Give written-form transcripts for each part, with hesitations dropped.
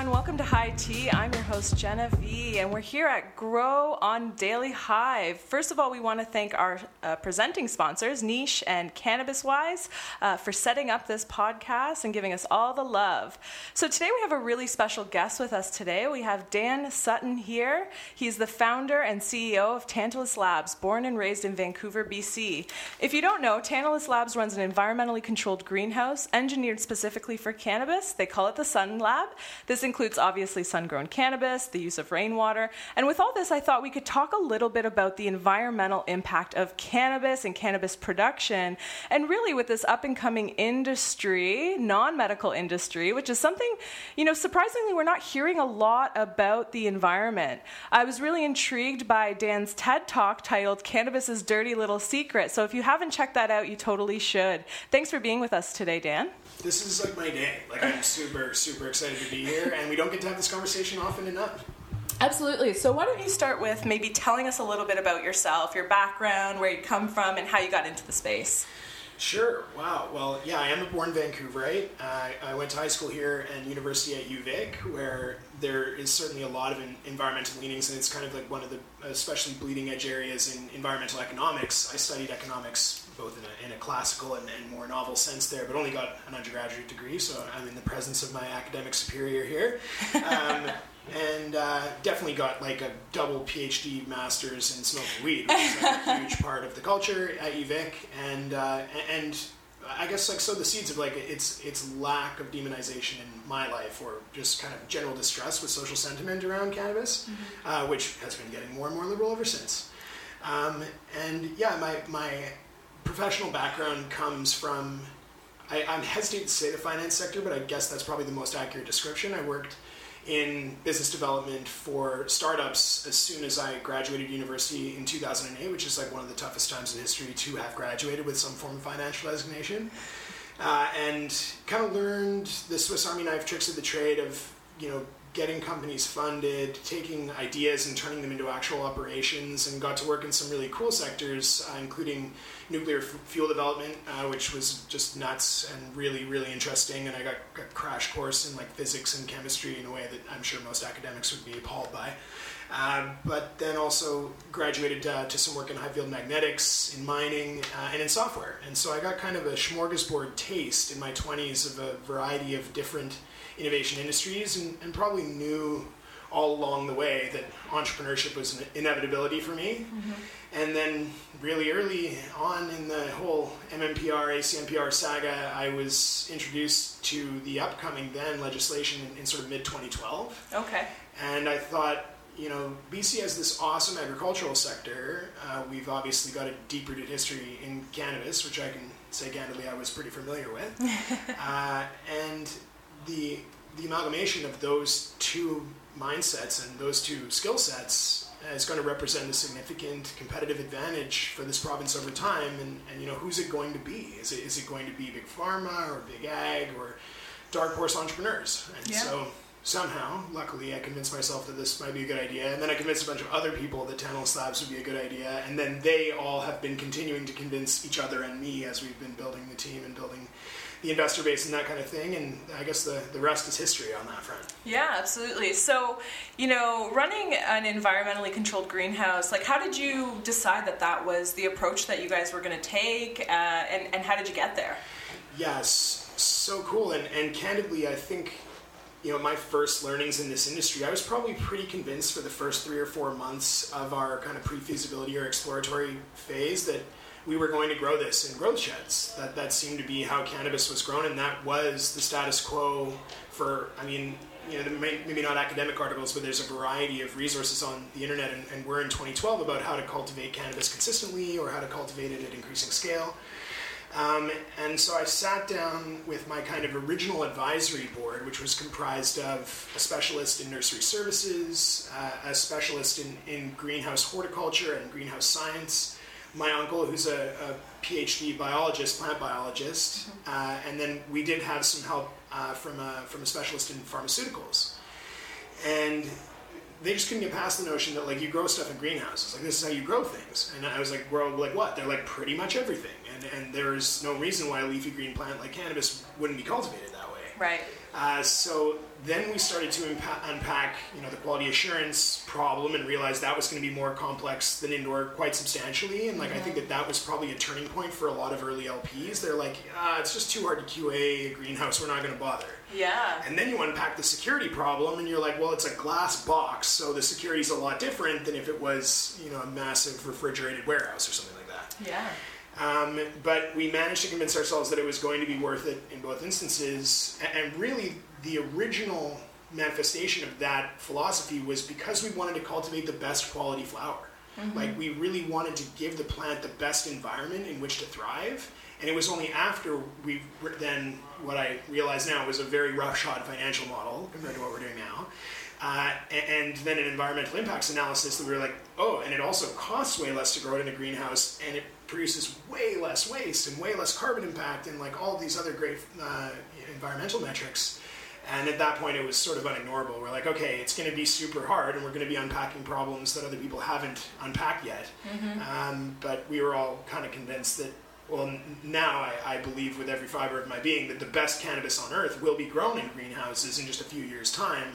everyone. Welcome to High Tea. I'm your host, Jenna V, and we're here at Grow on Daily Hive. First of all, we want to thank our presenting sponsors, Niche and Cannabis Wise, for setting up this podcast and giving us all the love. So today we have a really special guest with us today. We have Dan Sutton here. He's the founder and CEO of Tantalus Labs, born and raised in Vancouver, BC. If you don't know, Tantalus Labs runs an environmentally controlled greenhouse engineered specifically for cannabis. They call it the Sun Lab. This includes, obviously, sun-grown cannabis, the use of rainwater. And with all this, I thought we could talk a little bit about the environmental impact of cannabis and cannabis production. And really, with this up-and-coming industry, non-medical industry, which is something, you know, surprisingly, we're not hearing a lot about the environment. I was really intrigued by Dan's TED Talk titled Cannabis's Dirty Little Secret. So if you haven't checked that out, you totally should. Thanks for being with us today, Dan. This is like my day. Like, I'm super, super excited to be here, and we don't get to have this conversation often enough. Absolutely. So why don't you start with maybe telling us a little bit about yourself, your background, where you come from, and how you got into the space. Sure. Wow. Well, yeah, I am a born Vancouverite. I went to high school here and university at UVic, where there is certainly a lot of environmental leanings, and it's kind of like one of the especially bleeding edge areas in environmental economics. I studied economics both in a classical and more novel sense there, but only got an undergraduate degree, so I'm in the presence of my academic superior here. And definitely got like a double PhD master's in smoking weed, which is like a huge part of the culture at UVic. And I guess like so the seeds of like its lack of demonization in my life, or just kind of general distress with social sentiment around cannabis, which has been getting more and more liberal ever since. And yeah, my professional background comes from, I'm hesitant to say the finance sector, but I guess that's probably the most accurate description. I worked in business development for startups as soon as I graduated university in 2008, which is like one of the toughest times in history to have graduated with some form of financial designation, and kind of learned the Swiss Army knife tricks of the trade of, you know, getting companies funded, taking ideas and turning them into actual operations, and got to work in some really cool sectors, including nuclear fuel development, which was just nuts and really, really interesting. And I got a crash course in like physics and chemistry in a way that I'm sure most academics would be appalled by. But then also graduated to some work in high field magnetics, in mining, and in software. And so I got kind of a smorgasbord taste in my 20s of a variety of different innovation industries, and probably knew all along the way that entrepreneurship was an inevitability for me. Mm-hmm. And then really early on in the whole MMPR, ACMPR saga, I was introduced to the upcoming then legislation in sort of mid-2012. Okay. And I thought, you know, BC has this awesome agricultural sector. We've obviously got a deep-rooted history in cannabis, which I can say candidly I was pretty familiar with. And the amalgamation of those two mindsets and those two skill sets is going to represent a significant competitive advantage for this province over time. And you know, who's it going to be? Is it going to be big pharma or big ag or dark horse entrepreneurs? And so somehow, luckily, I convinced myself that this might be a good idea, and then I convinced a bunch of other people that Tantalus Labs would be a good idea, and then they all have been continuing to convince each other and me as we've been building the team and building the investor base and that kind of thing, and I guess the rest is history on that front. Yeah, absolutely. So, you know, running an environmentally controlled greenhouse, like, how did you decide that that was the approach that you guys were going to take, and how did you get there? Yes, so cool, and candidly, I think, you know, my first learnings in this industry, I was probably pretty convinced for the first 3 or 4 months of our kind of pre-feasibility or exploratory phase that we were going to grow this in growth sheds. That seemed to be how cannabis was grown, and that was the status quo for, I mean, you know, maybe not academic articles, but there's a variety of resources on the internet, and we're in 2012 about how to cultivate cannabis consistently or how to cultivate it at increasing scale. And so I sat down with my kind of original advisory board, which was comprised of a specialist in nursery services, a specialist in greenhouse horticulture and greenhouse science, my uncle, who's a PhD biologist, plant biologist, and then we did have some help from a specialist in pharmaceuticals. And they just couldn't get past the notion that, like, you grow stuff in greenhouses. Like, this is how you grow things. And I was like, grow, like, what? They're like, pretty much everything. And there's no reason why a leafy green plant like cannabis wouldn't be cultivated that way. Right. So then we started to unpack, the quality assurance problem and realized that was going to be more complex than indoor quite substantially. And I think that was probably a turning point for a lot of early LPs. They're like, it's just too hard to QA a greenhouse. We're not going to bother. Yeah. And then you unpack the security problem and you're like, well, it's a glass box. So the security is a lot different than if it was, a massive refrigerated warehouse or something like that. Yeah. But we managed to convince ourselves that it was going to be worth it in both instances. And really, the original manifestation of that philosophy was because we wanted to cultivate the best quality flower. Mm-hmm. We really wanted to give the plant the best environment in which to thrive. And it was only after we then, what I realize now was a very roughshod financial model compared to what we're doing now. And then an environmental impacts analysis that we were like, oh, and it also costs way less to grow it in a greenhouse, and it produces way less waste and way less carbon impact and all these other great environmental metrics. And at that point, it was sort of unignorable. We're like, okay, it's going to be super hard, and we're going to be unpacking problems that other people haven't unpacked yet. Mm-hmm. But we were all kind of convinced that, well, now I believe with every fiber of my being that the best cannabis on earth will be grown in greenhouses in just a few years' time.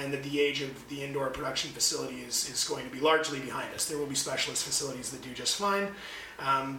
And that the age of the indoor production facility is going to be largely behind us. There will be specialist facilities that do just fine,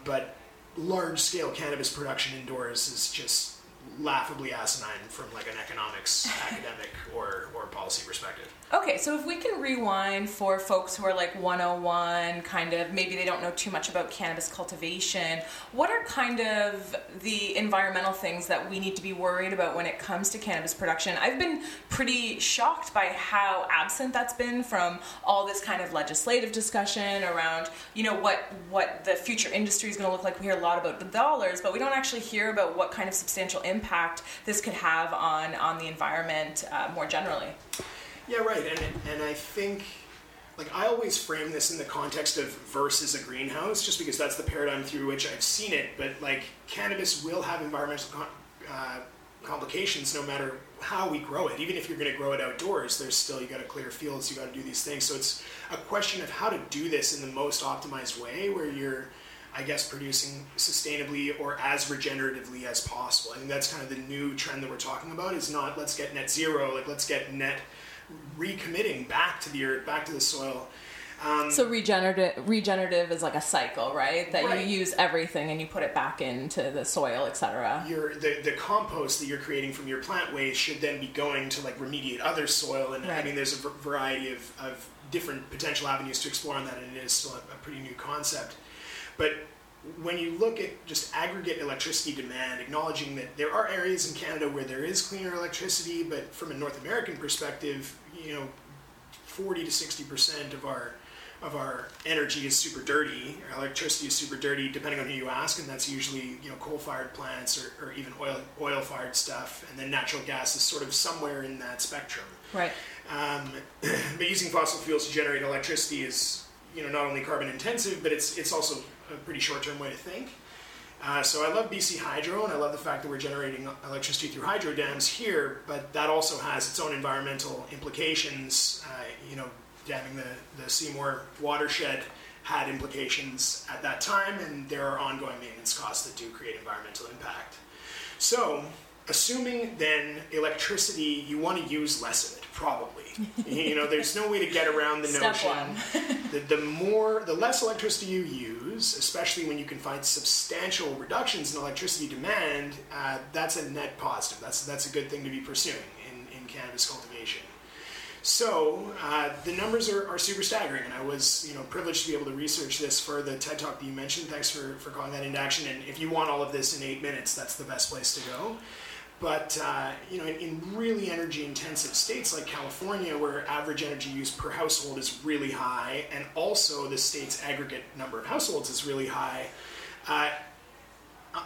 but large-scale cannabis production indoors is just laughably asinine from an economics, academic, or policy perspective. Okay, so if we can rewind for folks who are 101, kind of, maybe they don't know too much about cannabis cultivation, what are kind of the environmental things that we need to be worried about when it comes to cannabis production? I've been pretty shocked by how absent that's been from all this kind of legislative discussion around, what the future industry is going to look like. We hear a lot about the dollars, but we don't actually hear about what kind of substantial impact this could have on the environment more generally. Yeah, right. And I think, I always frame this in the context of versus a greenhouse, just because that's the paradigm through which I've seen it. But, cannabis will have environmental complications no matter how we grow it. Even if you're going to grow it outdoors, there's still, you got to clear fields, you got to do these things. So it's a question of how to do this in the most optimized way where you're, I guess, producing sustainably or as regeneratively as possible. I think that's kind of the new trend that we're talking about is not let's get net zero, let's get net recommitting back to the earth, back to the soil. So regenerative is a cycle, right? That right. You use everything and you put it back into the soil, etc. The compost that you're creating from your plant waste should then be going to remediate other soil. And right. I mean, there's a variety of different potential avenues to explore on that, and it is still a pretty new concept. But when you look at just aggregate electricity demand, acknowledging that there are areas in Canada where there is cleaner electricity, but from a North American perspective, 40 to 60% of our energy is super dirty, our electricity is super dirty, depending on who you ask, and that's usually coal-fired plants or even oil-fired stuff, and then natural gas is sort of somewhere in that spectrum. Right. But using fossil fuels to generate electricity is not only carbon intensive, but it's also a pretty short-term way to think. So I love BC Hydro, and I love the fact that we're generating electricity through hydro dams here, but that also has its own environmental implications. Damming the Seymour watershed had implications at that time, and there are ongoing maintenance costs that do create environmental impact. So, assuming then electricity, you want to use less of it, probably. There's no way to get around the notion that the less electricity you use, especially when you can find substantial reductions in electricity demand, that's a net positive. That's a good thing to be pursuing in cannabis cultivation. So the numbers are super staggering, and I was privileged to be able to research this for the TED Talk that you mentioned. Thanks for calling that into action. And if you want all of this in 8 minutes, that's the best place to go. But, in really energy-intensive states like California, where average energy use per household is really high, and also the state's aggregate number of households is really high,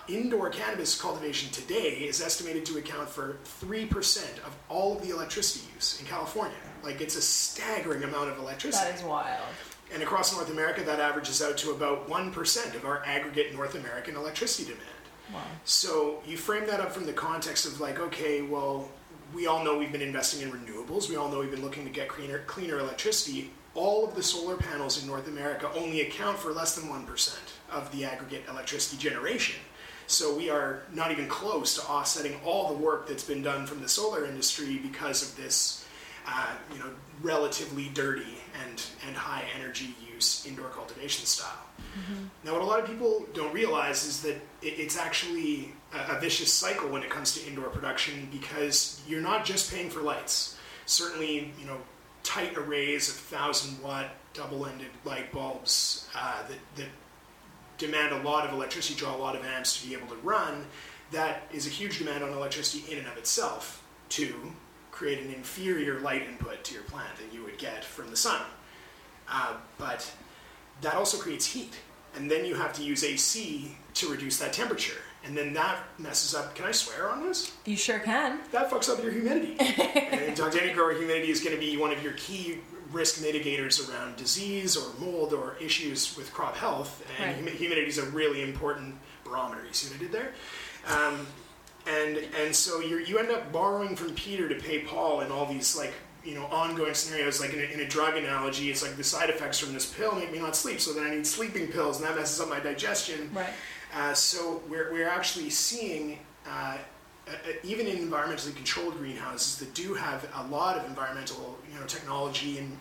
indoor cannabis cultivation today is estimated to account for 3% of all of the electricity use in California. It's a staggering amount of electricity. That is wild. And across North America, that averages out to about 1% of our aggregate North American electricity demand. Wow. So you frame that up from the context of okay, well, we all know we've been investing in renewables. We all know we've been looking to get cleaner electricity. All of the solar panels in North America only account for less than 1% of the aggregate electricity generation. So we are not even close to offsetting all the work that's been done from the solar industry because of this relatively dirty and high energy use indoor cultivation style. Mm-hmm. Now, what a lot of people don't realize is that it's actually a vicious cycle when it comes to indoor production, because you're not just paying for lights. Certainly, tight arrays of 1,000-watt double-ended light bulbs that demand a lot of electricity, draw a lot of amps to be able to run. That is a huge demand on electricity in and of itself to create an inferior light input to your plant than you would get from the sun. But that also creates heat. And then you have to use AC to reduce that temperature. And then that messes up. Can I swear on this? You sure can. That fucks up your humidity. And organic grower humidity is going to be one of your key risk mitigators around disease or mold or issues with crop health. And right. Humidity is a really important barometer. You see what I did there? And so you end up borrowing from Peter to pay Paul in all these ongoing scenarios. Like in a drug analogy, it's like the side effects from this pill make me not sleep, so then I need sleeping pills, and that messes up my digestion. Right. So we're actually seeing, even in environmentally controlled greenhouses that do have a lot of environmental technology and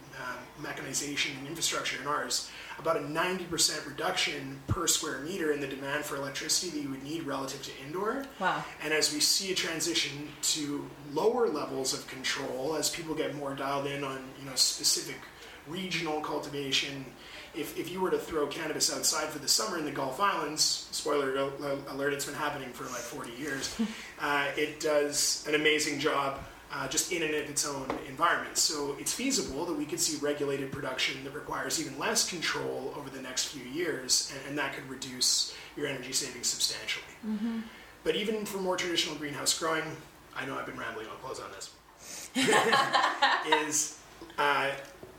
mechanization and infrastructure in ours, about a 90% reduction per square meter in the demand for electricity that you would need relative to indoor. Wow. And as we see a transition to lower levels of control, as people get more dialed in on specific regional cultivation, if you were to throw cannabis outside for the summer in the Gulf Islands, spoiler alert, it's been happening for 40 years, it does an amazing job just in and of its own environment. So it's feasible that we could see regulated production that requires even less control over the next few years, and that could reduce your energy savings substantially. Mm-hmm. But even for more traditional greenhouse growing, I know I've been rambling on close on this, is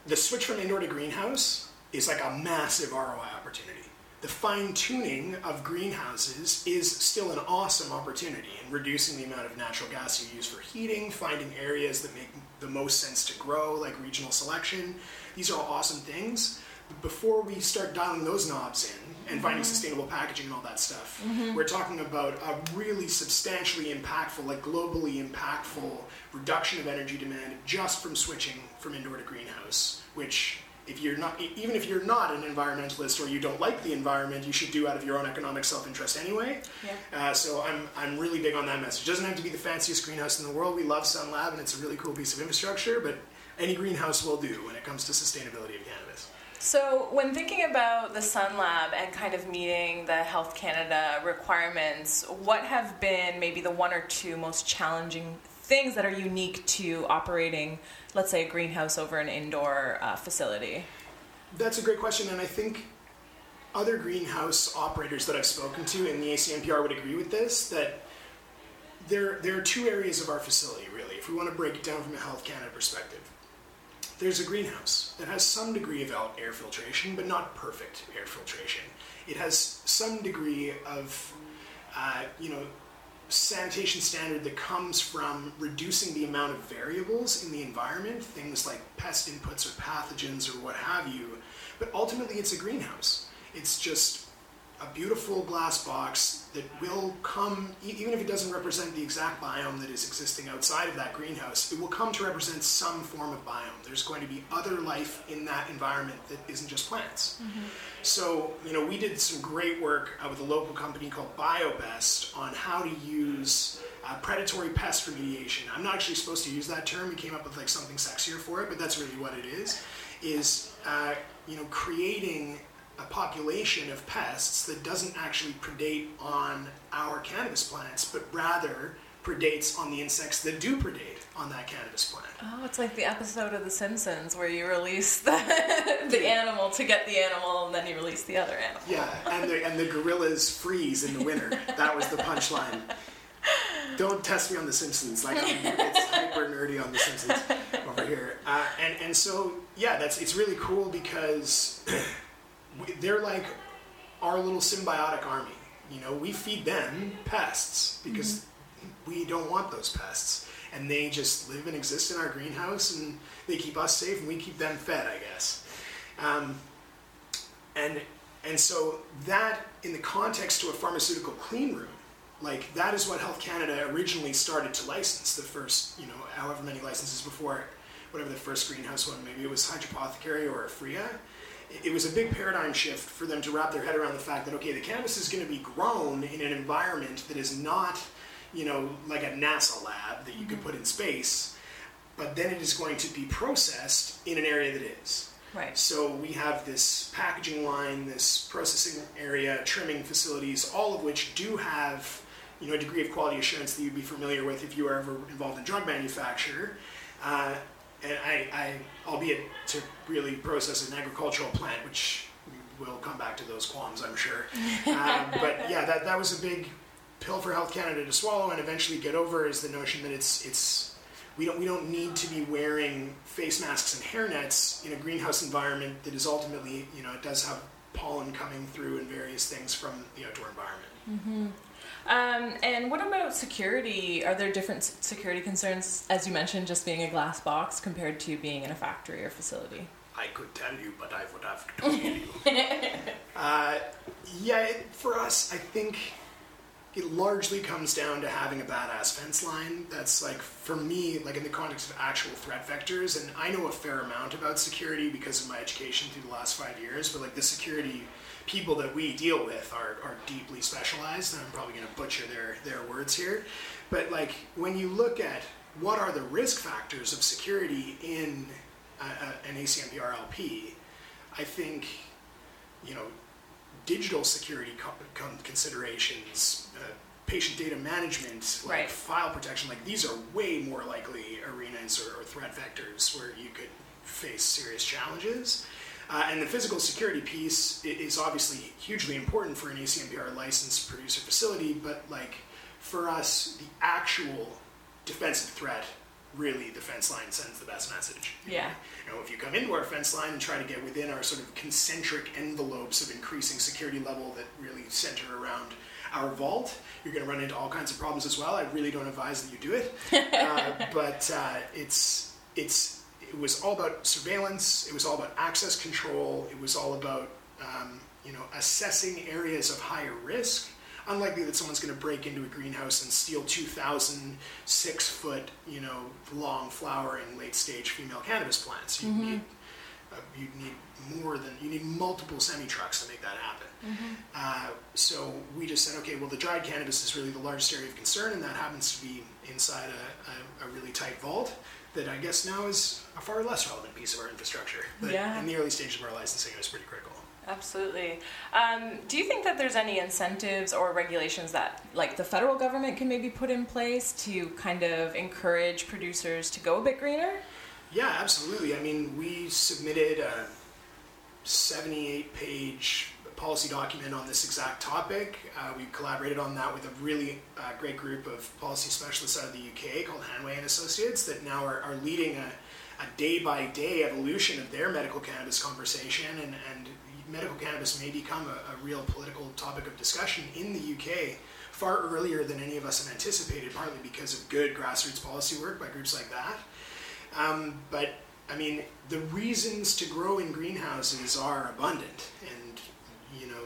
the switch from indoor to greenhouse is like a massive ROI opportunity. The fine-tuning of greenhouses is still an awesome opportunity in reducing the amount of natural gas you use for heating, finding areas that make the most sense to grow, like regional selection. These are all awesome things. But before we start dialing those knobs in and finding sustainable packaging and all that stuff, we're talking about a really substantially impactful, globally impactful reduction of energy demand just from switching from indoor to greenhouse, which... Even if you're not an environmentalist or you don't like the environment, you should do out of your own economic self-interest anyway. Yeah. So I'm really big on that message. It doesn't have to be the fanciest greenhouse in the world. We love Sun Lab, and it's a really cool piece of infrastructure, but any greenhouse will do when it comes to sustainability of cannabis. So when thinking about the Sun Lab and kind of meeting the Health Canada requirements, what have been maybe the one or two most challenging things that are unique to operating, let's say, a greenhouse over an indoor facility? That's a great question, and I think other greenhouse operators that I've spoken to in the ACMPR would agree with this, that there are two areas of our facility, really, if we want to break it down from a Health Canada perspective. There's a greenhouse that has some degree of air filtration, but not perfect air filtration. It has some degree of, sanitation standard that comes from reducing the amount of variables in the environment, things like pest inputs or pathogens or what have you. But ultimately, it's a greenhouse. It's just a beautiful glass box that will come, even if it doesn't represent the exact biome that is existing outside of that greenhouse, it will come to represent some form of biome. There's going to be other life in that environment that isn't just plants. Mm-hmm. So, we did some great work with a local company called BioBest on how to use predatory pest remediation. I'm not actually supposed to use that term. We came up with something sexier for it, but that's really what it is creating a population of pests that doesn't actually predate on our cannabis plants, but rather predates on the insects that do predate on that cannabis plant. Oh, it's like the episode of The Simpsons where you release the animal to get the animal, and then you release the other animal. Yeah, and the gorillas freeze in the winter. That was the punchline. Don't test me on The Simpsons. It's hyper nerdy on The Simpsons over here. It's really cool because... They're like our little symbiotic army. We feed them pests because we don't want those pests. And they just live and exist in our greenhouse, and they keep us safe and we keep them fed, I guess. And so that, in the context to a pharmaceutical clean room, like that is what Health Canada originally started to license, the first, you know, however many licenses before, whatever the first greenhouse one, maybe it was Hydropothecary or Freya. It was a big paradigm shift for them to wrap their head around the fact that, okay, the cannabis is going to be grown in an environment that is not, you know, like a NASA lab that you could put in space, but then it is going to be processed in an area that is. Right. So we have this packaging line, this processing area, trimming facilities, all of which do have, you know, a degree of quality assurance that you'd be familiar with if you are ever involved in drug manufacture. And I, albeit to really process an agricultural plant, which we'll come back to those qualms, I'm sure. But yeah, that was a big pill for Health Canada to swallow and eventually get over, is the notion that it's we don't need to be wearing face masks and hair nets in a greenhouse environment that is ultimately, you know, it does have pollen coming through and various things from the outdoor environment. Mm-hmm. And what about security? Are there different security concerns, as you mentioned, just being a glass box compared to being in a factory or facility? I could tell you, but I would have to tell you. For us, I think it largely comes down to having a badass fence line. That's, like, for me, like in the context of actual threat vectors, and I know a fair amount about security because of my education through the last 5 years, but like the security people that we deal with are deeply specialized, and I'm probably going to butcher their words here. But like when you look at what are the risk factors of security in an ACMPR LP, I think, you know, digital security considerations, patient data management, like right. File protection, like these are way more likely arenas or threat vectors where you could face serious challenges. And the physical security piece is obviously hugely important for an ACMPR licensed producer facility, but like for us, the actual defensive threat, really the fence line sends the best message. Yeah. You know, if you come into our fence line and try to get within our sort of concentric envelopes of increasing security level that really center around our vault, you're going to run into all kinds of problems as well. I really don't advise that you do it, but It was all about surveillance, it was all about access control, it was all about assessing areas of higher risk. Unlikely that someone's going to break into a greenhouse and steal 2,000 6-foot, you know, long flowering late stage female cannabis plants. You mm-hmm. You need multiple semi-trucks to make that happen. Mm-hmm. So we just said, okay, well, the dried cannabis is really the largest area of concern, and that happens to be inside a really tight vault that I guess now is a far less relevant piece of our infrastructure. But yeah. In the early stages of our licensing, it was pretty critical. Absolutely. Do you think that there's any incentives or regulations that, like, the federal government can maybe put in place to kind of encourage producers to go a bit greener? Yeah, absolutely. I mean, we submitted a 78-page policy document on this exact topic. We collaborated on that with a really great group of policy specialists out of the UK called Hanway Associates that now are leading a day-by-day evolution of their medical cannabis conversation, and medical cannabis may become a real political topic of discussion in the UK far earlier than any of us had anticipated, partly because of good grassroots policy work by groups like that. But I mean, the reasons to grow in greenhouses are abundant, and you know,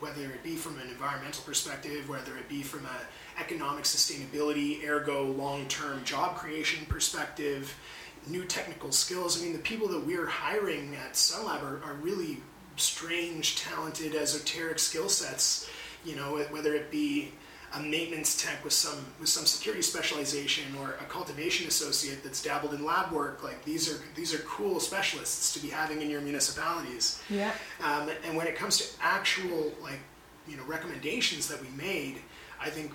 whether it be from an environmental perspective, whether it be from an economic sustainability, ergo long-term job creation perspective, new technical skills. I mean, the people that we're hiring at Sun Lab are really strange, talented, esoteric skill sets, you know, whether it be a maintenance tech with some security specialization, or a cultivation associate that's dabbled in lab work. Like these are cool specialists to be having in your municipalities. Yeah. And when it comes to actual, like, you know, recommendations that we made, I think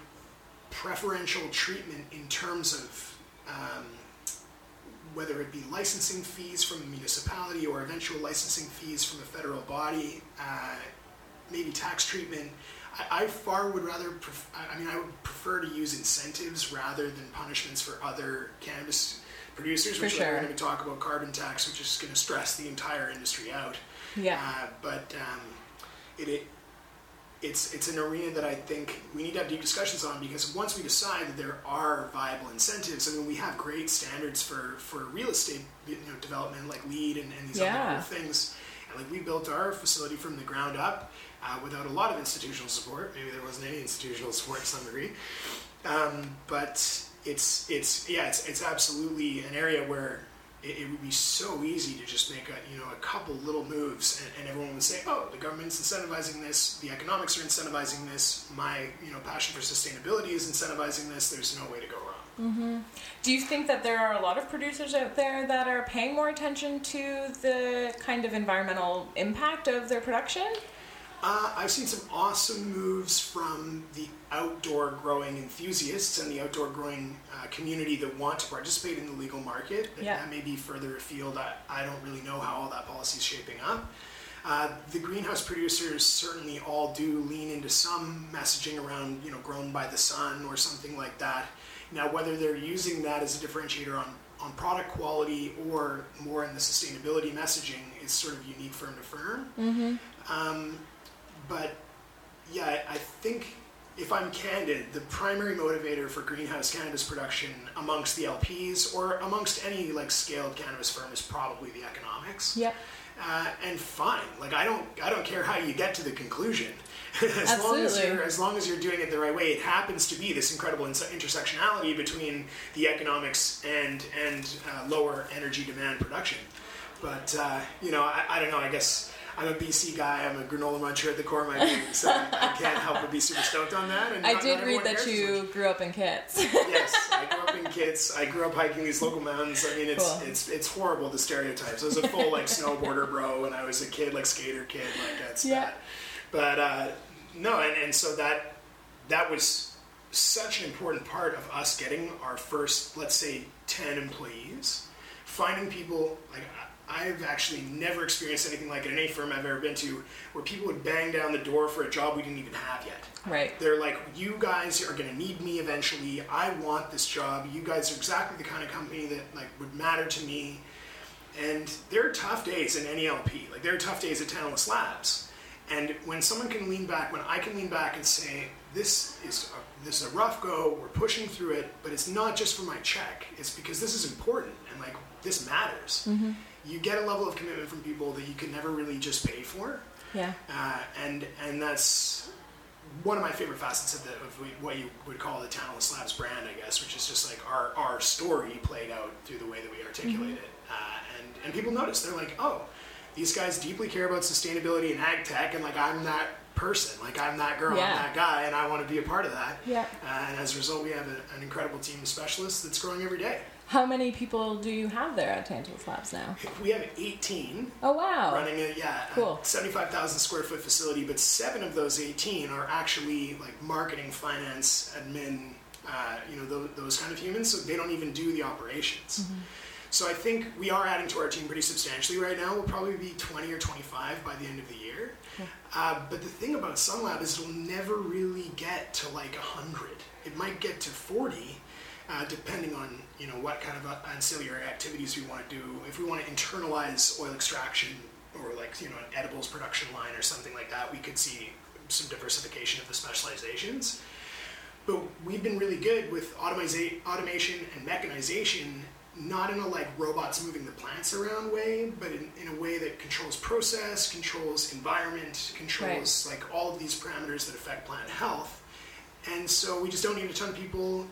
preferential treatment in terms of whether it be licensing fees from a municipality or eventual licensing fees from a federal body, maybe tax treatment. I would prefer to use incentives rather than punishments for other cannabis producers, which we're going to talk about carbon tax, which is going to stress the entire industry out. Yeah. But it's an arena that I think we need to have deep discussions on, because once we decide that there are viable incentives, I mean, we have great standards for real estate, you know, development like LEED and these other cool things. Like, we built our facility from the ground up without a lot of institutional support. Maybe there wasn't any institutional support to some degree. But it's absolutely an area where it would be so easy to just make a couple little moves, and everyone would say, oh, the government's incentivizing this, the economics are incentivizing this, my passion for sustainability is incentivizing this, there's no way to go wrong. Mm-hmm. Do you think that there are a lot of producers out there that are paying more attention to the kind of environmental impact of their production? I've seen some awesome moves from the outdoor growing enthusiasts and the outdoor growing community that want to participate in the legal market. Yeah. That may be further afield. I don't really know how all that policy is shaping up. The greenhouse producers certainly all do lean into some messaging around, grown by the sun or something like that. Now, whether they're using that as a differentiator on product quality or more in the sustainability messaging is sort of unique firm to firm. Mm-hmm. But yeah, I think if I'm candid, the primary motivator for greenhouse cannabis production amongst the LPs or amongst any scaled cannabis firm is probably the economics. Yep. And fine, I don't care how you get to the conclusion, as long as you're doing it the right way. It happens to be this incredible intersectionality between the economics and lower energy demand production. But I don't know. I guess. I'm a BC guy. I'm a granola muncher at the core of my being, so I can't help but be super stoked on that. And I did read that you grew up in Kits. Yes, I grew up in Kits. I grew up hiking these local mountains. I mean, it's horrible, the stereotypes. I was a full snowboarder bro when I was a kid, skater kid, that's that. But no, and so that was such an important part of us getting our first, let's say, 10 employees, finding people I've actually never experienced anything like it in any firm I've ever been to, where people would bang down the door for a job we didn't even have yet. Right. They're like, you guys are going to need me eventually. I want this job. You guys are exactly the kind of company that would matter to me. And there are tough days in any LP. There are tough days at Tantalus Labs. And when someone can lean back, when I can lean back and say, this is a rough go, we're pushing through it, but it's not just for my check. It's because this is important and this matters. Mm-hmm. You get a level of commitment from people that you can never really just pay for. Yeah. And that's one of my favorite facets of what you would call the Tantalus Labs brand, I guess, which is just our story played out through the way that we articulate it. And people notice. They're like, oh, these guys deeply care about sustainability and ag tech, and I'm that person. I'm that girl, yeah. I'm that guy, and I want to be a part of that. Yeah. And as a result, we have an incredible team of specialists that's growing every day. How many people do you have there at Tantalus Labs now? We have 18. Oh, wow. Running a 75,000 square foot facility, but 7 of those 18 are actually marketing, finance, admin, those kind of humans, so they don't even do the operations. Mm-hmm. So I think we are adding to our team pretty substantially right now. We'll probably be 20 or 25 by the end of the year. Yeah. But the thing about Sun Lab is it'll never really get to 100. It might get to 40. Depending on what kind of ancillary activities we want to do, if we want to internalize oil extraction or an edibles production line or something like that, we could see some diversification of the specializations. But we've been really good with automation and mechanization, not in a robots moving the plants around way, but in a way that controls process, controls environment, controls all of these parameters that affect plant health. And so we just don't need a ton of people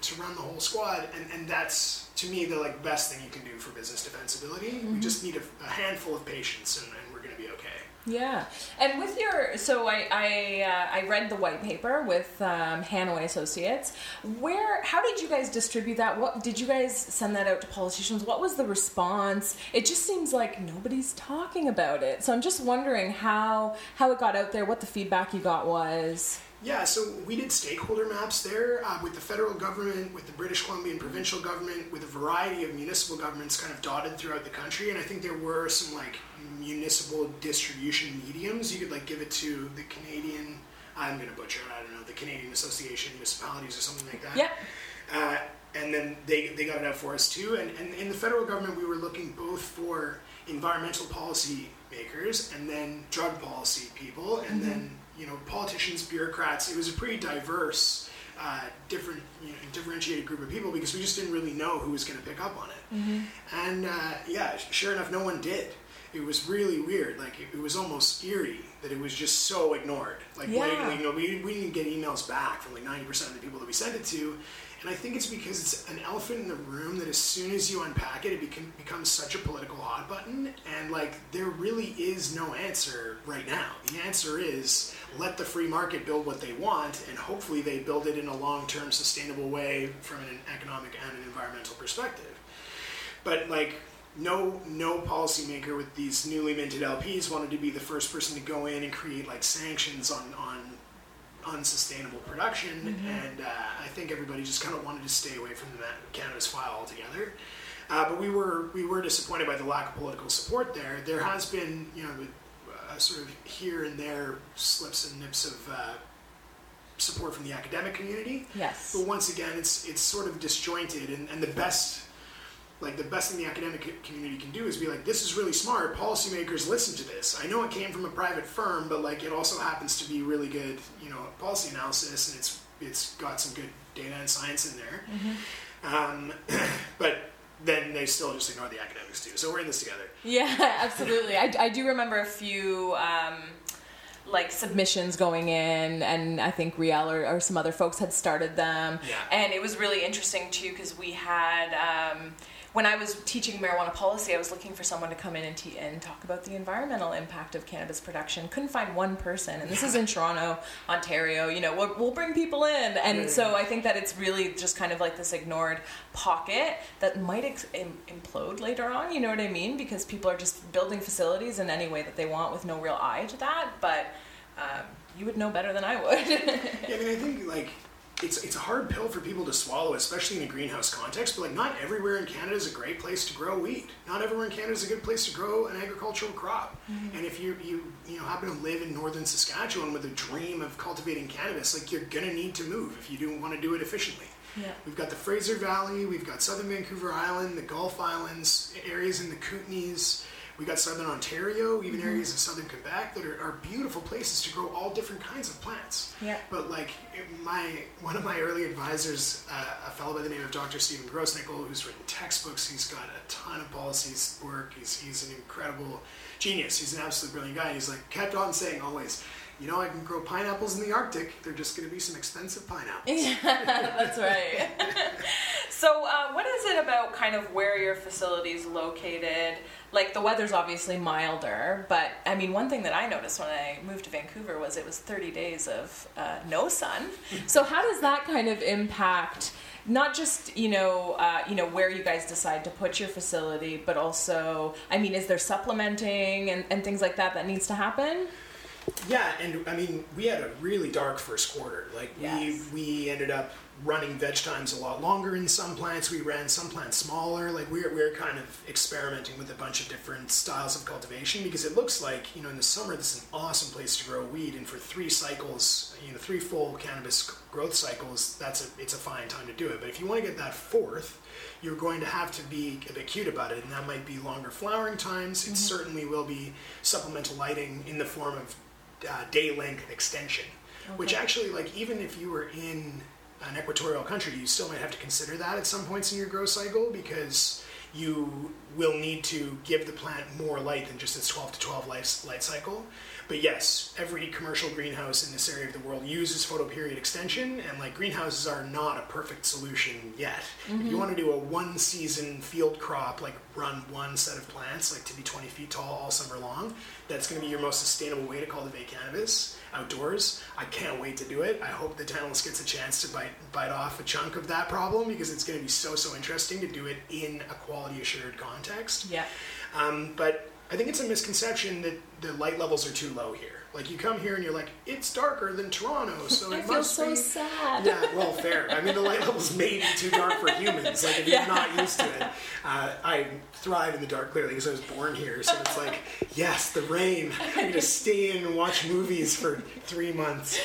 to run the whole squad, and that's, to me, the best thing you can do for business defensibility. Mm-hmm. We just need a handful of patients, and we're going to be okay. Yeah, and with your I read the white paper with Hanway Associates. How did you guys distribute that? What did you guys send that out to politicians? What was the response? It just seems like nobody's talking about it. So I'm just wondering how it got out there, what the feedback you got was. Yeah, so we did stakeholder maps there with the federal government, with the British Columbian provincial government, with a variety of municipal governments kind of dotted throughout the country. And I think there were some municipal distribution mediums. You could give it to the Canadian, I'm going to butcher it, I don't know, the Canadian Association of Municipalities or something like that. Yeah. And then they got it out for us too. And in the federal government, we were looking both for environmental policy makers and then drug policy people and mm-hmm. then politicians, bureaucrats. It was a pretty diverse, differentiated group of people because we just didn't really know who was going to pick up on it. Mm-hmm. And sure enough, no one did. it was really weird. Like, it was almost eerie that it was just so ignored. Like, we didn't get emails back from like 90% of the people that we sent it to. And I think it's because it's an elephant in the room that as soon as you unpack it, it becomes such a political hot button. And like, there really is no answer right now. The answer is let the free market build what they want, and hopefully they build it in a long-term sustainable way from an economic and an environmental perspective. But like, no policymaker with these newly minted LPs wanted to be the first person to go in and create like sanctions on unsustainable production, mm-hmm. and I think everybody just kind of wanted to stay away from Canada's file altogether. But we were disappointed by the lack of political support there. There has been, you know, sort of here and there slips and nips of support from the academic community. Yes. But once again, it's sort of disjointed, and the best thing the academic community can do is be like, this is really smart, policymakers listen to this. I know it came from a private firm, but like, it also happens to be really good, you know, policy analysis, and it's got some good data and science in there. Mm-hmm. But then they still just ignore the academics too. So we're in this together. Yeah, absolutely. I do remember a few submissions going in, and I think Riel or some other folks had started them. Yeah. And it was really interesting too, because we had... when I was teaching marijuana policy, I was looking for someone to come in and talk about the environmental impact of cannabis production. Couldn't find one person. And this is in Toronto, Ontario. You know, we'll bring people in. And so I think that it's really just kind of like this ignored pocket that might implode later on. You know what I mean? Because people are just building facilities in any way that they want with no real eye to that. But you would know better than I would. Yeah, I mean, I think like... It's a hard pill for people to swallow, especially in a greenhouse context, but like, not everywhere in Canada is a great place to grow weed. Not everywhere in Canada is a good place to grow an agricultural crop. Mm-hmm. And if you happen to live in northern Saskatchewan with a dream of cultivating cannabis, like, you're gonna need to move if you do want to do it efficiently. Yeah. We've got the Fraser Valley, we've got southern Vancouver Island, the Gulf Islands, areas in the Kootenays. We got southern Ontario, even mm-hmm. areas of southern Quebec that are beautiful places to grow all different kinds of plants. Yeah. But like one of my early advisors, a fellow by the name of Dr. Stephen Grossnickle, who's written textbooks, he's got a ton of policies work. He's an incredible genius. He's an absolutely brilliant guy. He's like kept on saying always, you know, I can grow pineapples in the Arctic. They're just going to be some expensive pineapples. Yeah, that's right. So what is it about kind of where your facility is located? Like, the weather's obviously milder, but I mean, one thing that I noticed when I moved to Vancouver was it was 30 days of no sun. So how does that kind of impact not just, where you guys decide to put your facility, but also, I mean, is there supplementing and things like that needs to happen? Yeah, and I mean, we had a really dark first quarter. Like, yes. we ended up running veg times a lot longer in some plants. We ran some plants smaller. Like, we're kind of experimenting with a bunch of different styles of cultivation, because it looks like, you know, in the summer this is an awesome place to grow weed, and for three cycles, you know, three full cannabis growth cycles, it's a fine time to do it. But if you want to get that fourth, you're going to have to be a bit cute about it, and that might be longer flowering times. It mm-hmm. certainly will be supplemental lighting in the form of day length extension, okay. which actually, like, even if you were in an equatorial country, you still might have to consider that at some points in your growth cycle, because you will need to give the plant more light than just its 12 to 12 light cycle. But yes, every commercial greenhouse in this area of the world uses photoperiod extension, and like, greenhouses are not a perfect solution yet. Mm-hmm. If you want to do a one season field crop, like run one set of plants, like to be 20 feet tall all summer long, that's going to be your most sustainable way to cultivate cannabis outdoors. I can't wait to do it. I hope the Tantalus gets a chance to bite off a chunk of that problem, because it's going to be so interesting to do it in a quality assured context. Yeah. But I think it's a misconception that the light levels are too low here. Like, you come here and you're like, it's darker than Toronto, so it must be... I feel so sad. Yeah, well, fair. I mean, the light levels may be too dark for humans. Like, if you're not used to it. I thrive in the dark, clearly, because I was born here. So it's like, yes, the rain. I'm going to stay in and watch movies for 3 months.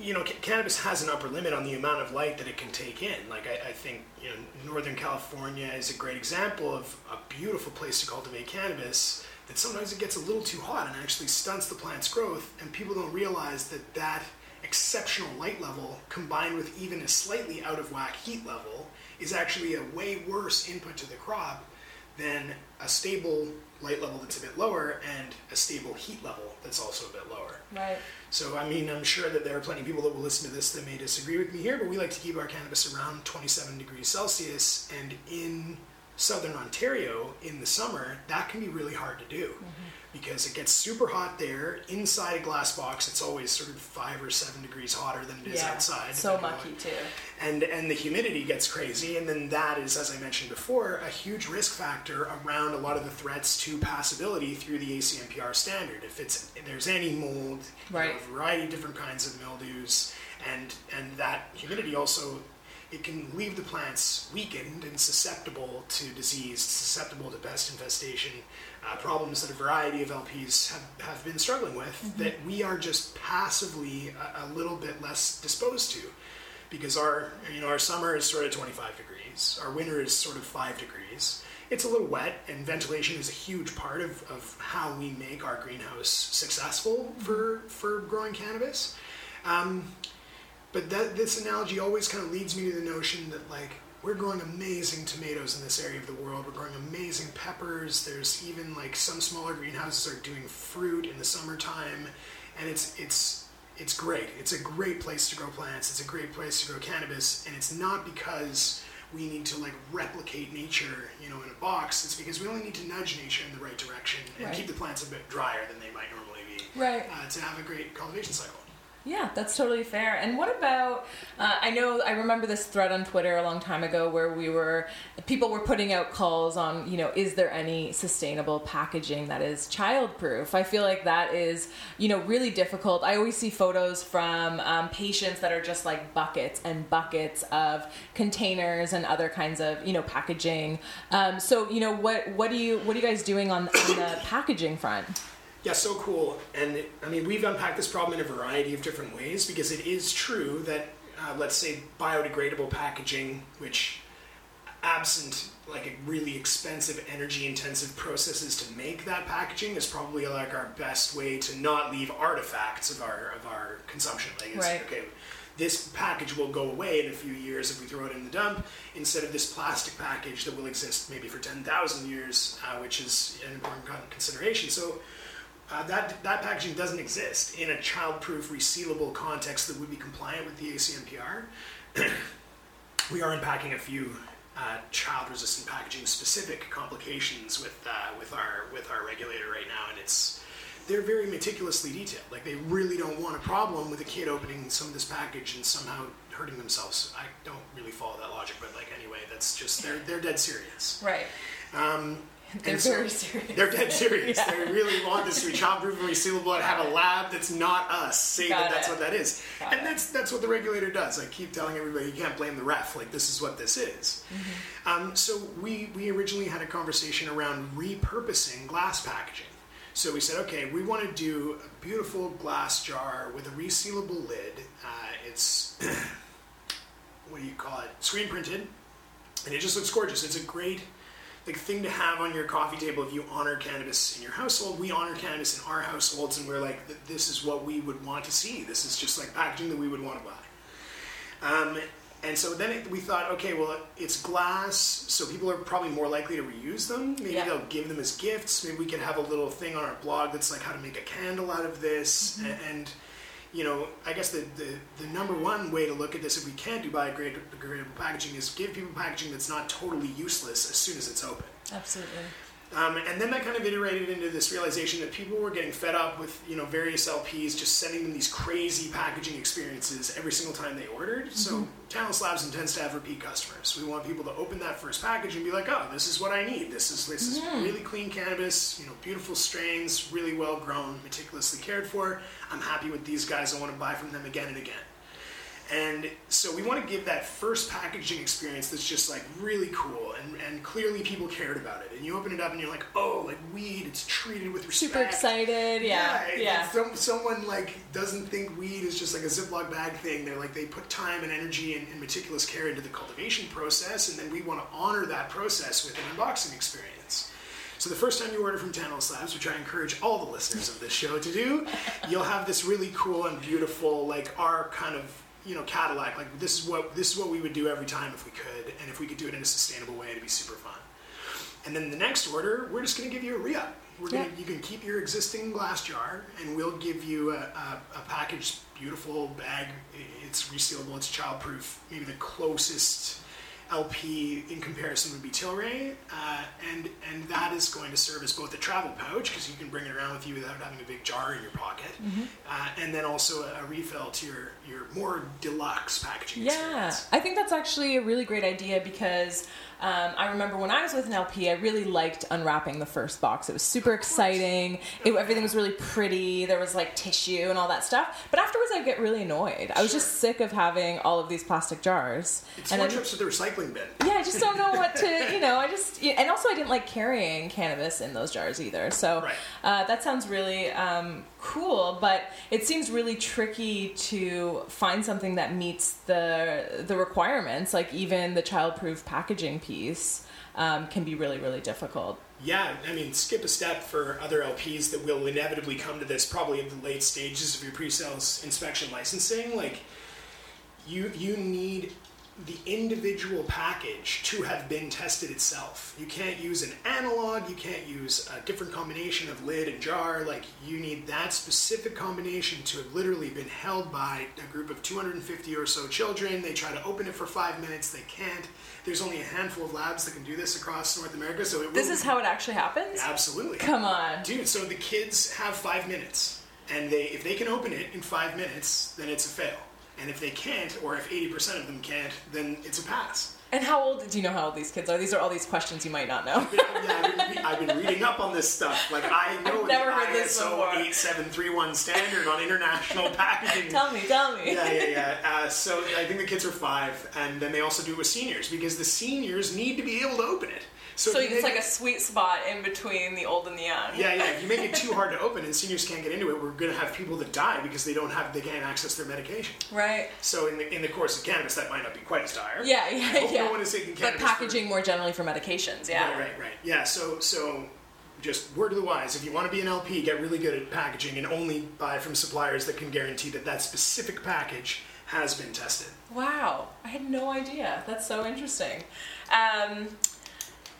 You know, cannabis has an upper limit on the amount of light that it can take in. Like, I think, you know, Northern California is a great example of a beautiful place to cultivate cannabis, that sometimes it gets a little too hot and actually stunts the plant's growth, and people don't realize that that exceptional light level, combined with even a slightly out of whack heat level, is actually a way worse input to the crop than a stable light level that's a bit lower and a stable heat level that's also a bit lower. Right. So, I mean, I'm sure that there are plenty of people that will listen to this that may disagree with me here, but we like to keep our cannabis around 27 degrees Celsius, and in southern Ontario in the summer, that can be really hard to do because it gets super hot there. Inside a glass box, it's always sort of 5 or 7 degrees hotter than it is outside. So mucky too. And the humidity gets crazy, and then that is, as I mentioned before, a huge risk factor around a lot of the threats to passability through the ACMPR standard. If there's any mold, right, you know, a variety of different kinds of mildews, and that humidity also, it can leave the plants weakened and susceptible to disease, susceptible to pest infestation, problems that a variety of LPs have been struggling with that we are just passively a little bit less disposed to, because our summer is sort of 25 degrees, our winter is sort of 5 degrees. It's a little wet, and ventilation is a huge part of how we make our greenhouse successful for growing cannabis. But this analogy always kind of leads me to the notion that, like, we're growing amazing tomatoes in this area of the world. We're growing amazing peppers. There's even, like, some smaller greenhouses are doing fruit in the summertime, and it's great. It's a great place to grow plants. It's a great place to grow cannabis, and it's not because we need to, like, replicate nature, you know, in a box. It's because we only need to nudge nature in the right direction and keep the plants a bit drier than they might normally be, to have a great cultivation cycle. Yeah, that's totally fair. And what about, I remember this thread on Twitter a long time ago where people were putting out calls on, you know, is there any sustainable packaging that is childproof? I feel like that is, you know, really difficult. I always see photos from patients that are just like buckets and buckets of containers and other kinds of, you know, packaging. So, you know, what are you guys doing on the packaging front? Yeah, so cool. And I mean, we've unpacked this problem in a variety of different ways, because it is true that, let's say, biodegradable packaging, which absent like a really expensive, energy-intensive processes to make that packaging, is probably like our best way to not leave artifacts of our consumption. Like, it's like, okay, this package will go away in a few years if we throw it in the dump, instead of this plastic package that will exist maybe for 10,000 years, which is an important consideration. So, that packaging doesn't exist in a child-proof, resealable context that would be compliant with the ACMPR. We are unpacking a few child-resistant packaging-specific complications with our regulator right now, and they're very meticulously detailed. Like, they really don't want a problem with a kid opening some of this package and somehow hurting themselves. I don't really follow that logic, but like, anyway, that's just they're dead serious. Right. They're dead serious. Yeah. They really want this to be child-proof and resealable and have a lab that's not us say that that's what that is. That's what the regulator does. I keep telling everybody, you can't blame the ref. Like, this is what this is. So we originally had a conversation around repurposing glass packaging. So we said, okay, we want to do a beautiful glass jar with a resealable lid. It's, what do you call it? Screen printed. And it just looks gorgeous. It's a great thing to have on your coffee table if you honor cannabis in your household. We honor cannabis in our households, and we're like, this is what we would want to see. This is just like packaging that we would want to buy. And so then we thought, okay, well, it's glass, so people are probably more likely to reuse them. Maybe they'll give them as gifts. Maybe we could have a little thing on our blog that's like how to make a candle out of this. And you know, I guess the number one way to look at this, if we can do biodegradable packaging, is give people packaging that's not totally useless as soon as it's open. Absolutely. And then that kind of iterated into this realization that people were getting fed up with, you know, various LPs just sending them these crazy packaging experiences every single time they ordered. So Tantalus Labs intends to have repeat customers. We want people to open that first package and be like, oh, this is what I need. This is really clean cannabis, you know, beautiful strains, really well grown, meticulously cared for. I'm happy with these guys. I want to buy from them again and again. And so we want to give that first packaging experience that's just like really cool, and clearly people cared about it. And you open it up and you're like, oh, like weed, it's treated with respect. Super excited, yeah. Someone like doesn't think weed is just like a Ziploc bag thing. They're like, they put time and energy and meticulous care into the cultivation process, and then we want to honor that process with an unboxing experience. So the first time you order from Tantalus Labs, which I encourage all the listeners of this show to do, you'll have this really cool and beautiful, like our kind of, you know, Cadillac, like this is what we would do every time if we could, and if we could do it in a sustainable way, it'd be super fun. And then the next order, we're just going to give you a re-up. You can keep your existing glass jar, and we'll give you a packaged, beautiful bag. It's resealable, it's childproof. Maybe the closest LP in comparison would be Tilray, and that is going to serve as both a travel pouch, because you can bring it around with you without having a big jar in your pocket, and then also a refill to your more deluxe packaging experience. I think that's actually a really great idea, because I remember when I was with an LP, I really liked unwrapping the first box. It was super exciting. Everything was really pretty. There was like tissue and all that stuff. But afterwards, I'd get really annoyed. I was just sick of having all of these plastic jars. It's more trips to the recycling bin. Yeah, I just don't know what to, and also I didn't like carrying cannabis in those jars either. So that sounds really cool, but it seems really tricky to find something that meets the requirements. Like even the childproof packaging piece can be really, really difficult. Yeah, I mean, skip a step for other LPs that will inevitably come to this probably in the late stages of your pre-sales inspection licensing. Like, you need the individual package to have been tested itself. You can't use an analog, you can't use a different combination of lid and jar. Like, you need that specific combination to have literally been held by a group of 250 or so children. They try to open it for 5 minutes, they can't. There's only a handful of labs that can do this across North America, so this is how it actually happens? Absolutely. Come on. Dude, so the kids have 5 minutes, and if they can open it in 5 minutes, then it's a fail. And if they can't, or if 80% of them can't, then it's a pass. And do you know how old these kids are? These are all these questions you might not know. I've been reading up on this stuff. Like, I know the ISO 8731 standard on international packaging. Tell me. Yeah. So I think the kids are 5, and then they also do it with seniors, because the seniors need to be able to open it. So it's like a sweet spot in between the old and the young. Yeah. If you make it too hard to open and seniors can't get into it, we're going to have people that die because they can't access their medication. Right. So in the course of cannabis, that might not be quite as dire. Yeah. No one is taking cannabis. But packaging more generally for medications, yeah. Right. Yeah, so just word of the wise, if you want to be an LP, get really good at packaging and only buy from suppliers that can guarantee that specific package has been tested. Wow. I had no idea. That's so interesting.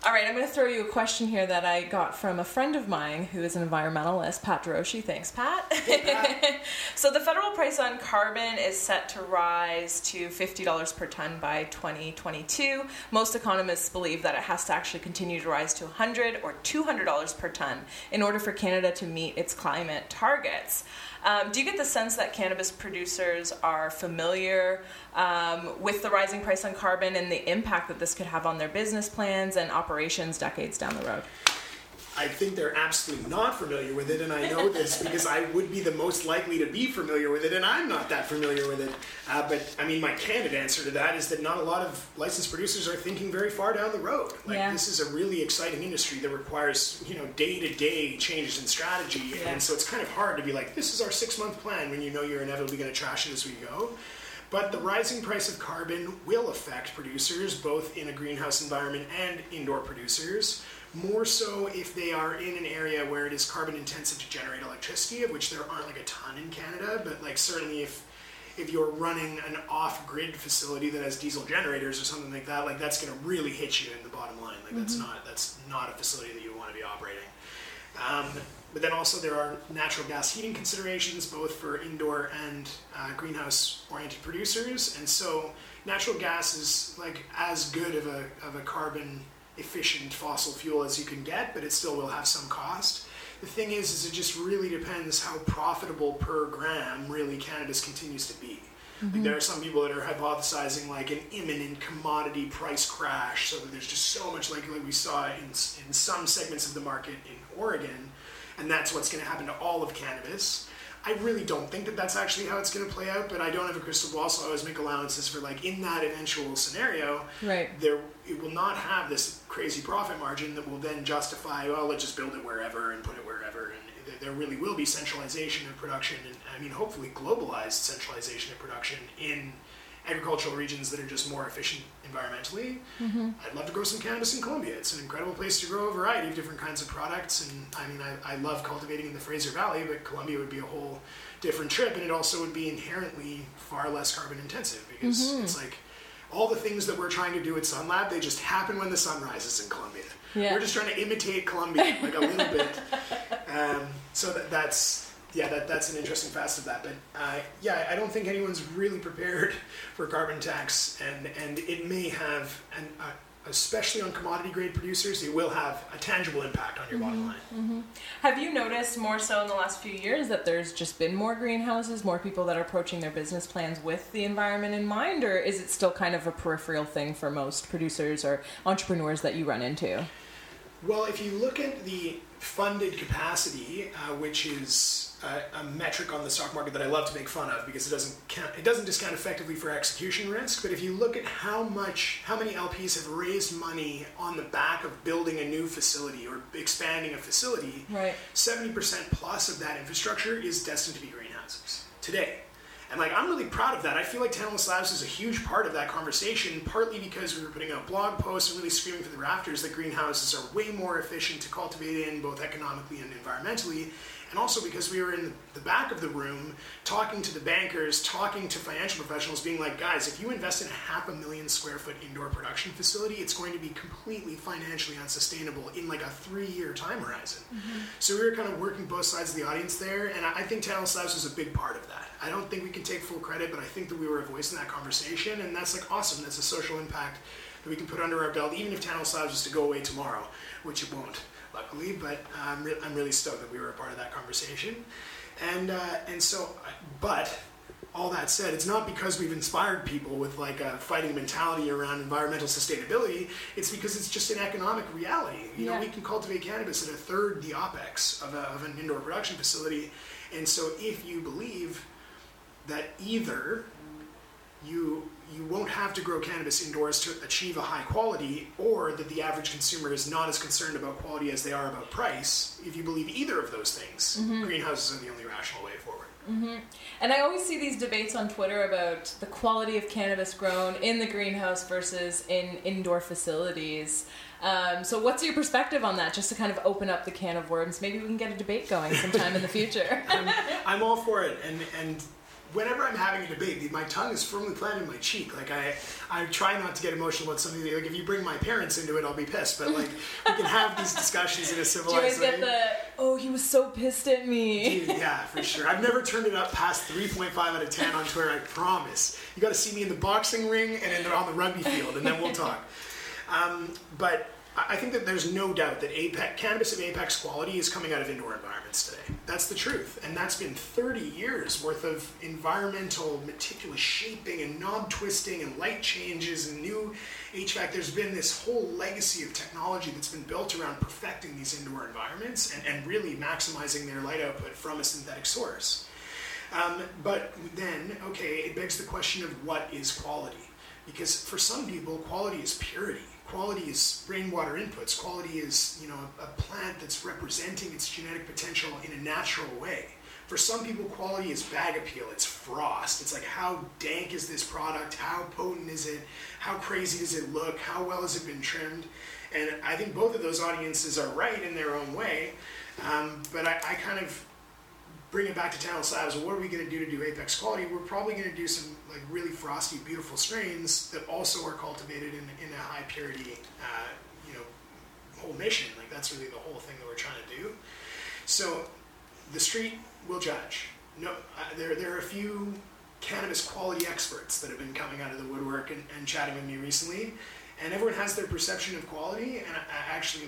All right, I'm going to throw you a question here that I got from a friend of mine who is an environmentalist, Pat DeRoshi. Thanks, Pat. Hey, Pat. So the federal price on carbon is set to rise to $50 per ton by 2022. Most economists believe that it has to actually continue to rise to $100 or $200 per ton in order for Canada to meet its climate targets. Do you get the sense that cannabis producers are familiar with the rising price on carbon and the impact that this could have on their business plans and operations decades down the road? I think they're absolutely not familiar with it, and I know this because I would be the most likely to be familiar with it, and I'm not that familiar with it. But, I mean, my candid answer to that is that not a lot of licensed producers are thinking very far down the road. This is a really exciting industry that requires, day-to-day changes in strategy, and so it's kind of hard to be like, this is our 6-month plan when you know you're inevitably going to trash it as we go. But the rising price of carbon will affect producers, both in a greenhouse environment and indoor producers, more so if they are in an area where it is carbon intensive to generate electricity, of which there aren't like a ton in Canada, but like certainly if you're running an off-grid facility that has diesel generators or something like that, like that's going to really hit you in the bottom line. Like that's not a facility that you want to be operating. But then also there are natural gas heating considerations, both for indoor and greenhouse-oriented producers. And so natural gas is like as good of a carbon-efficient fossil fuel as you can get, but it still will have some cost. The thing is it just really depends how profitable per gram really cannabis continues to be. Like there are some people that are hypothesizing like an imminent commodity price crash, so that there's just so much like we saw in some segments of the market in Oregon, and that's what's going to happen to all of cannabis. I really don't think that that's actually how it's going to play out, but I don't have a crystal ball, so I always make allowances for like in that eventual scenario, it will not have this crazy profit margin that will then justify, well, let's just build it wherever and put it wherever. And there really will be centralization of production, and I mean hopefully globalized centralization of production in agricultural regions that are just more efficient environmentally. I'd love to grow some cannabis in Colombia. It's an incredible place to grow a variety of different kinds of products, and I mean I love cultivating in the Fraser Valley, but Colombia would be a whole different trip, and it also would be inherently far less carbon intensive because it's like All the things that we're trying to do at Sun Lab, they just happen when the sun rises in Colombia. Yeah. We're just trying to imitate Colombia, like a little bit. So that's an interesting facet of that. But I don't think anyone's really prepared for carbon tax, and it may have, especially on commodity grade producers, it will have a tangible impact on your bottom line. Mm-hmm. Have you noticed more so in the last few years that there's just been more greenhouses, more people that are approaching their business plans with the environment in mind, or is it still kind of a peripheral thing for most producers or entrepreneurs that you run into? Well, if you look at the funded capacity, which is a metric on the stock market that I love to make fun of because it doesn't discount effectively for execution risk. But if you look at how many LPs have raised money on the back of building a new facility or expanding a facility, right, 70% plus of that infrastructure is destined to be greenhouses today. And I'm really proud of that. I feel like Tantalus Labs is a huge part of that conversation, partly because we were putting out blog posts and really screaming for the rafters that greenhouses are way more efficient to cultivate in, both economically and environmentally, and also because we were in the back of the room talking to the bankers, talking to financial professionals, being like, guys, if you invest in a 500,000 square foot indoor production facility, it's going to be completely financially unsustainable in a 3-year time horizon. Mm-hmm. So we were kind of working both sides of the audience there, and I think Tantalus Labs was a big part of that. I don't think we can take full credit, but I think that we were a voice in that conversation, and that's awesome. That's a social impact that we can put under our belt, even if Tantalus Labs was to go away tomorrow, which it won't, luckily. But I'm really stoked that we were a part of that conversation. But all that said, it's not because we've inspired people with a fighting mentality around environmental sustainability. It's because it's just an economic reality. You know, we can cultivate cannabis at a third the OPEX of an indoor production facility. And so if you believe that either you won't have to grow cannabis indoors to achieve a high quality, or that the average consumer is not as concerned about quality as they are about price, if you believe either of those things, mm-hmm, greenhouses are the only rational way forward. Mm-hmm. And I always see these debates on Twitter about the quality of cannabis grown in the greenhouse versus in indoor facilities. So what's your perspective on that, just to kind of open up the can of worms? Maybe we can get a debate going sometime in the future. I'm all for it, and whenever I'm having a debate, my tongue is firmly planted in my cheek. I try not to get emotional about something. If you bring my parents into it, I'll be pissed. But we can have these discussions in a civilized way. Do you always get oh, he was so pissed at me? Dude, yeah, for sure. I've never turned it up past 3.5 out of 10 on Twitter. I promise. You got to see me in the boxing ring and on the rugby field, and then we'll talk. But I think that there's no doubt that cannabis of apex quality is coming out of indoor environments today. That's the truth. And that's been 30 years worth of environmental meticulous shaping and knob twisting and light changes and new HVAC. There's been this whole legacy of technology that's been built around perfecting these indoor environments and really maximizing their light output from a synthetic source. But then, it begs the question of what is quality? Because for some people, quality is purity. Quality is rainwater inputs. Quality is, a plant that's representing its genetic potential in a natural way. For some people, quality is bag appeal. It's frost. It's how dank is this product? How potent is it? How crazy does it look? How well has it been trimmed? And I think both of those audiences are right in their own way. But I kind of bring it back to Tantalus Labs. What are we going to do Apex quality? We're probably going to do some really frosty, beautiful strains that also are cultivated in a high purity, whole mission. That's really the whole thing that we're trying to do. So the street will judge. No, there are a few cannabis quality experts that have been coming out of the woodwork and chatting with me recently, and everyone has their perception of quality. And I actually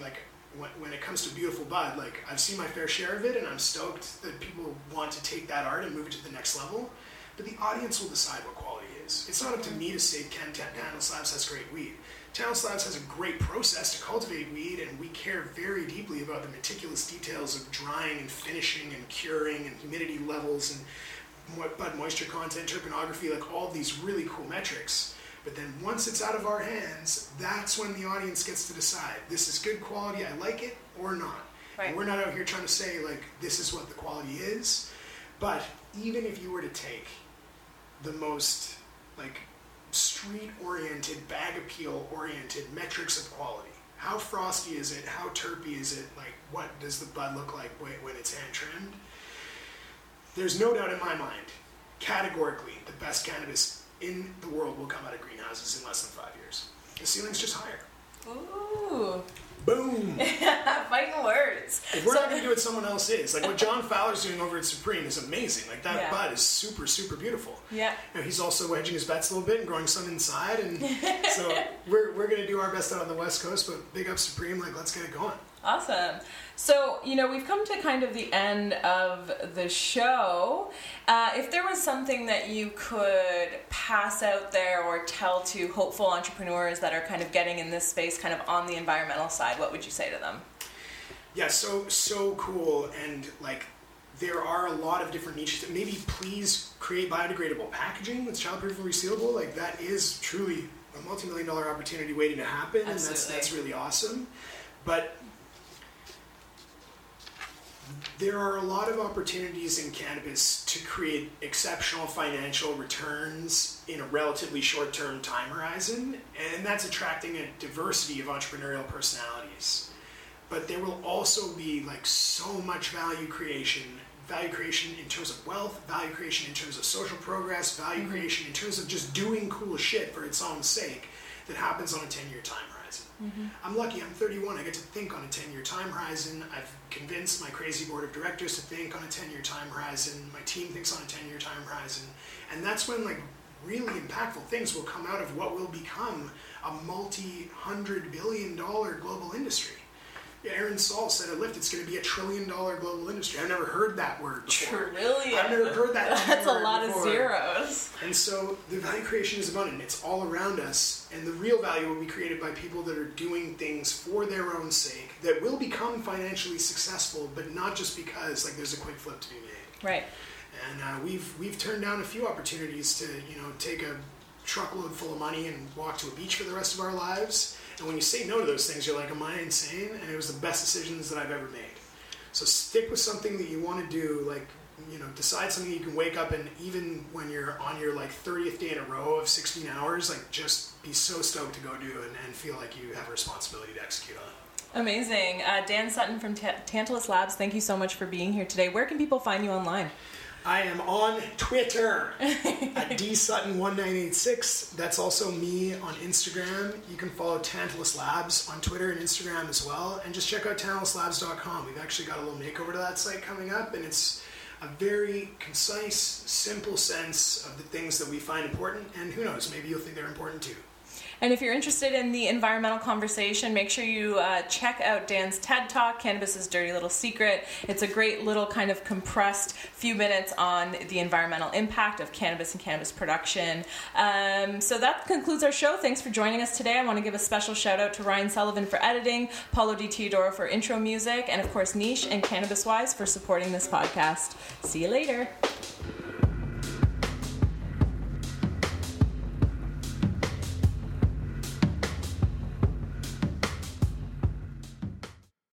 when it comes to beautiful bud, I've seen my fair share of it, and I'm stoked that people want to take that art and move it to the next level. But the audience will decide what quality is. It's not up to me to say Tantalus Labs has great weed. Tantalus Labs has a great process to cultivate weed, and we care very deeply about the meticulous details of drying and finishing and curing and humidity levels and bud moisture content, terpenography, all these really cool metrics. But then once it's out of our hands, that's when the audience gets to decide, this is good quality, I like it, or not. Right. And we're not out here trying to say, this is what the quality is. But even if you were to take the most, street-oriented, bag appeal-oriented metrics of quality, how frosty is it? How terpy is it? What does the bud look like when it's hand-trimmed? There's no doubt in my mind, categorically, the best cannabis in the world will come out of greenhouses in less than 5 years. The ceiling's just higher. Ooh. Boom. Fighting words. If we're not going to do what someone else is. Like what John Fowler's doing over at Supreme is amazing. Like that bud is super, super beautiful. Yeah. You know, he's also wedging his bets a little bit and growing some inside. And so we're going to do our best out on the West Coast, but big up Supreme. Like, let's get it going. Awesome. So, you know, we've come to kind of the end of the show. If there was something that you could pass out there or tell to hopeful entrepreneurs that are kind of getting in this space, kind of on the environmental side, what would you say to them? Yeah, so cool. And like, there are a lot of different niches. Maybe please create biodegradable packaging that's childproof and resealable. Like, that is truly a multi-million-dollar opportunity waiting to happen. Absolutely. And that's really awesome. But there are a lot of opportunities in cannabis to create exceptional financial returns in a relatively short-term time horizon, and that's attracting a diversity of entrepreneurial personalities. But there will also be like so much value creation in terms of wealth, value creation in terms of social progress, value creation in terms of just doing cool shit for its own sake that happens on a 10-year time horizon. Mm-hmm. I'm lucky, I'm 31, I get to think on a 10-year time horizon. I've convinced my crazy board of directors to think on a 10-year time horizon. My team thinks on a 10-year time horizon. And that's when like really impactful things will come out of what will become a multi-$100 billion global industry. Yeah, Aaron Saul said at Lyft, it's going to be $1 trillion global industry. I've never heard that word before. Trillion. I've never heard that word. That's a lot before. Of zeros. And so the value creation is abundant. It's all around us. And the real value will be created by people that are doing things for their own sake that will become financially successful, but not just because like there's a quick flip to be made. Right. And we've turned down a few opportunities to, you know, take a truckload full of money and walk to a beach for the rest of our lives. And when you say no to those things, you're like, am I insane? And it was the best decisions that I've ever made. So stick with something that you want to do. Like, you know, decide something you can wake up and even when you're on your like 30th day in a row of 16 hours, like just be so stoked to go do and feel like you have a responsibility to execute on. Amazing. Dan Sutton from Tantalus Labs, thank you so much for being here today. Where can people find you online? I am on Twitter at DSutton1986. That's also me on Instagram. You can follow Tantalus Labs on Twitter and Instagram as well. And just check out TantalusLabs.com. We've actually got a little makeover to that site coming up. And it's a very concise, simple sense of the things that we find important. And who knows, maybe you'll think they're important too. And if you're interested in the environmental conversation, make sure you check out Dan's TED Talk, Cannabis's Dirty Little Secret. It's a great little kind of compressed few minutes on the environmental impact of cannabis and cannabis production. So that concludes our show. Thanks for joining us today. I want to give a special shout out to Ryan Sullivan for editing, Paulo Di Teodoro for intro music, and of course Niche and Cannabis Wise for supporting this podcast. See you later.